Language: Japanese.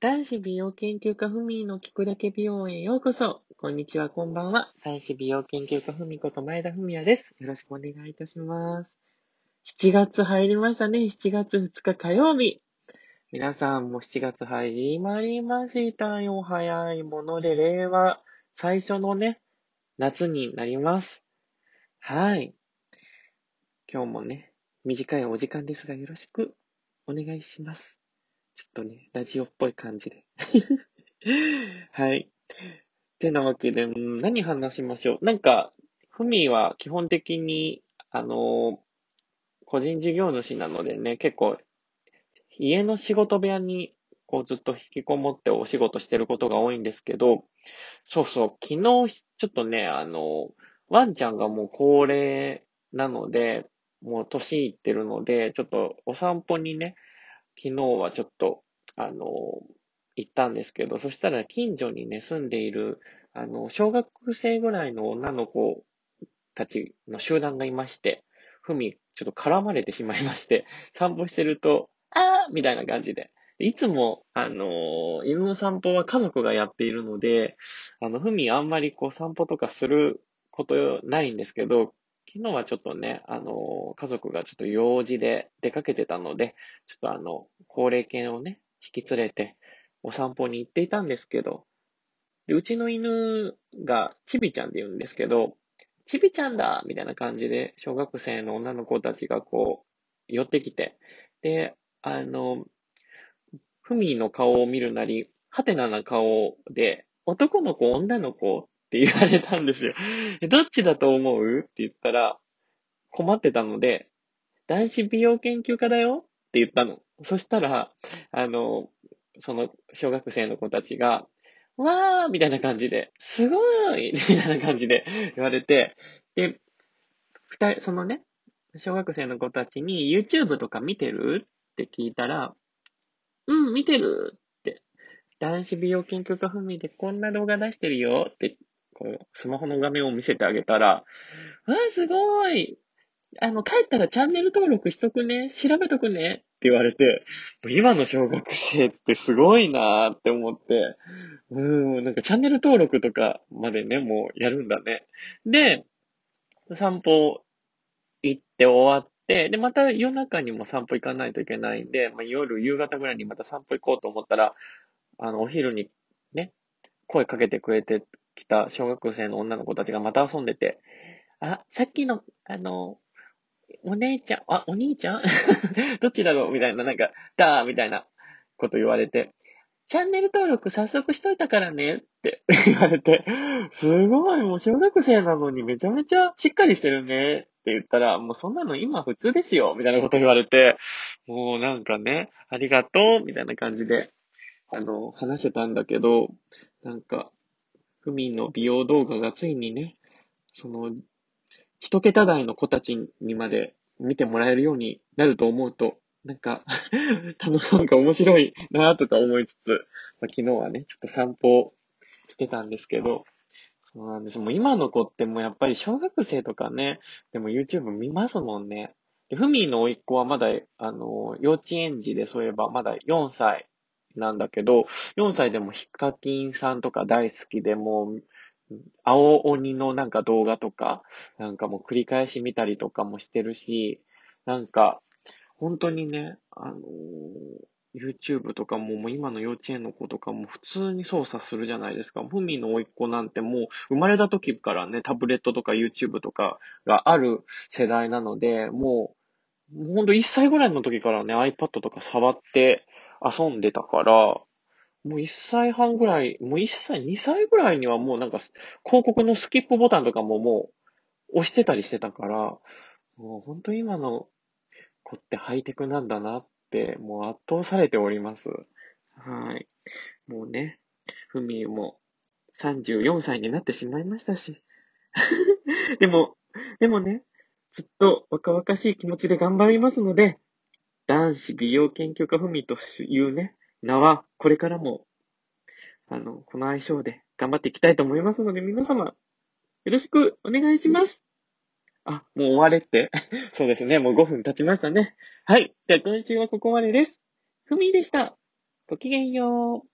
男子美容研究家ふみの聞くだけ美容へようこそ。こんにちは、こんばんは。男子美容研究家ふみこと前田ふみやです。よろしくお願いいたします。7月入りましたね。7月2日火曜日。皆さんも7月始まりましたよ。早いもので令和最初のね、夏になります。はい。今日もね、短いお時間ですがよろしくお願いします。ちょっとね、ラジオっぽい感じで。はい。ってなわけで、何話しましょう。なんか、ふみは基本的に、個人事業主なのでね、結構、家の仕事部屋に、こうずっと引きこもってお仕事してることが多いんですけど、そうそう、昨日、ちょっとね、ワンちゃんがもう高齢なので、もう年いってるので、ちょっとお散歩にね、昨日はちょっと、行ったんですけど、そしたら近所にね、住んでいる、小学生ぐらいの女の子たちの集団がいまして、ふみ、ちょっと絡まれてしまいまして、散歩してると、あーみたいな感じで。いつも、犬の散歩は家族がやっているので、ふみあんまりこう散歩とかすることないんですけど、昨日はちょっとね、家族がちょっと用事で出かけてたので、ちょっと高齢犬をね、引き連れてお散歩に行っていたんですけど、でうちの犬がちびちゃんって言うんですけど、ちびちゃんだみたいな感じで、小学生の女の子たちがこう、寄ってきて、で、ふみの顔を見るなり、ハテナな顔で、男の子、女の子、って言われたんですよ。どっちだと思うって言ったら、困ってたので、男子美容研究家だよって言ったの。そしたら、その小学生の子たちが、わーみたいな感じで、すごいみたいな感じで言われて、で、そのね、小学生の子たちに YouTube とか見てるって聞いたら、うん、見てるって。男子美容研究家ふみでこんな動画出してるよって。スマホの画面を見せてあげたら、わあ、すごい！帰ったらチャンネル登録しとくね、調べとくねって言われて、今の小学生ってすごいなーって思って、なんかチャンネル登録とかまでね、もうやるんだね。で、散歩行って終わって、で、また夜中にも散歩行かないといけないんで、まあ、夕方ぐらいにまた散歩行こうと思ったら、お昼にね、声かけてくれて、来た小学生の女の子たちがまた遊んでて、あ、さっきの、お兄ちゃんどっちだろうみたいな、なんか、だーみたいなこと言われて、チャンネル登録早速しといたからねって言われて、すごい、もう小学生なのにめちゃめちゃしっかりしてるねって言ったら、もうそんなの今普通ですよみたいなこと言われて、もうなんかね、ありがとうみたいな感じで、話してたんだけど、なんか、ふみの美容動画がついにね、一桁台の子たちにまで見てもらえるようになると思うと、なんか面白いなぁとか思いつつ、まあ、昨日はね、ちょっと散歩してたんですけど、そうなんです。もう今の子ってもうやっぱり小学生とかね、でも YouTube 見ますもんね。ふみの甥っ子はまだ、幼稚園児でそういえばまだ4歳。なんだけど、4歳でもヒカキンさんとか大好きで、もう、青鬼のなんか動画とか、なんかもう繰り返し見たりとかもしてるし、なんか、本当にね、YouTube とかもう今の幼稚園の子とかも普通に操作するじゃないですか。ふみの甥っ子なんてもう生まれた時からね、タブレットとか YouTube とかがある世代なので、もうほんと1歳ぐらいの時からね、iPad とか触って、遊んでたから、もう1歳半ぐらい、もう1歳、2歳ぐらいにはもうなんか、広告のスキップボタンとかももう押してたりしてたから、もう本当に今の子ってハイテクなんだなって、もう圧倒されております。はい。もうね、ふみも34歳になってしまいましたし。でもね、ずっと若々しい気持ちで頑張りますので、男子美容研究家ふみというね、名はこれからも、この愛称で頑張っていきたいと思いますので、皆様、よろしくお願いします。あ、もう終われって。そうですね、もう5分経ちましたね。はい。じゃあ今週はここまでです。ふみでした。ごきげんよう。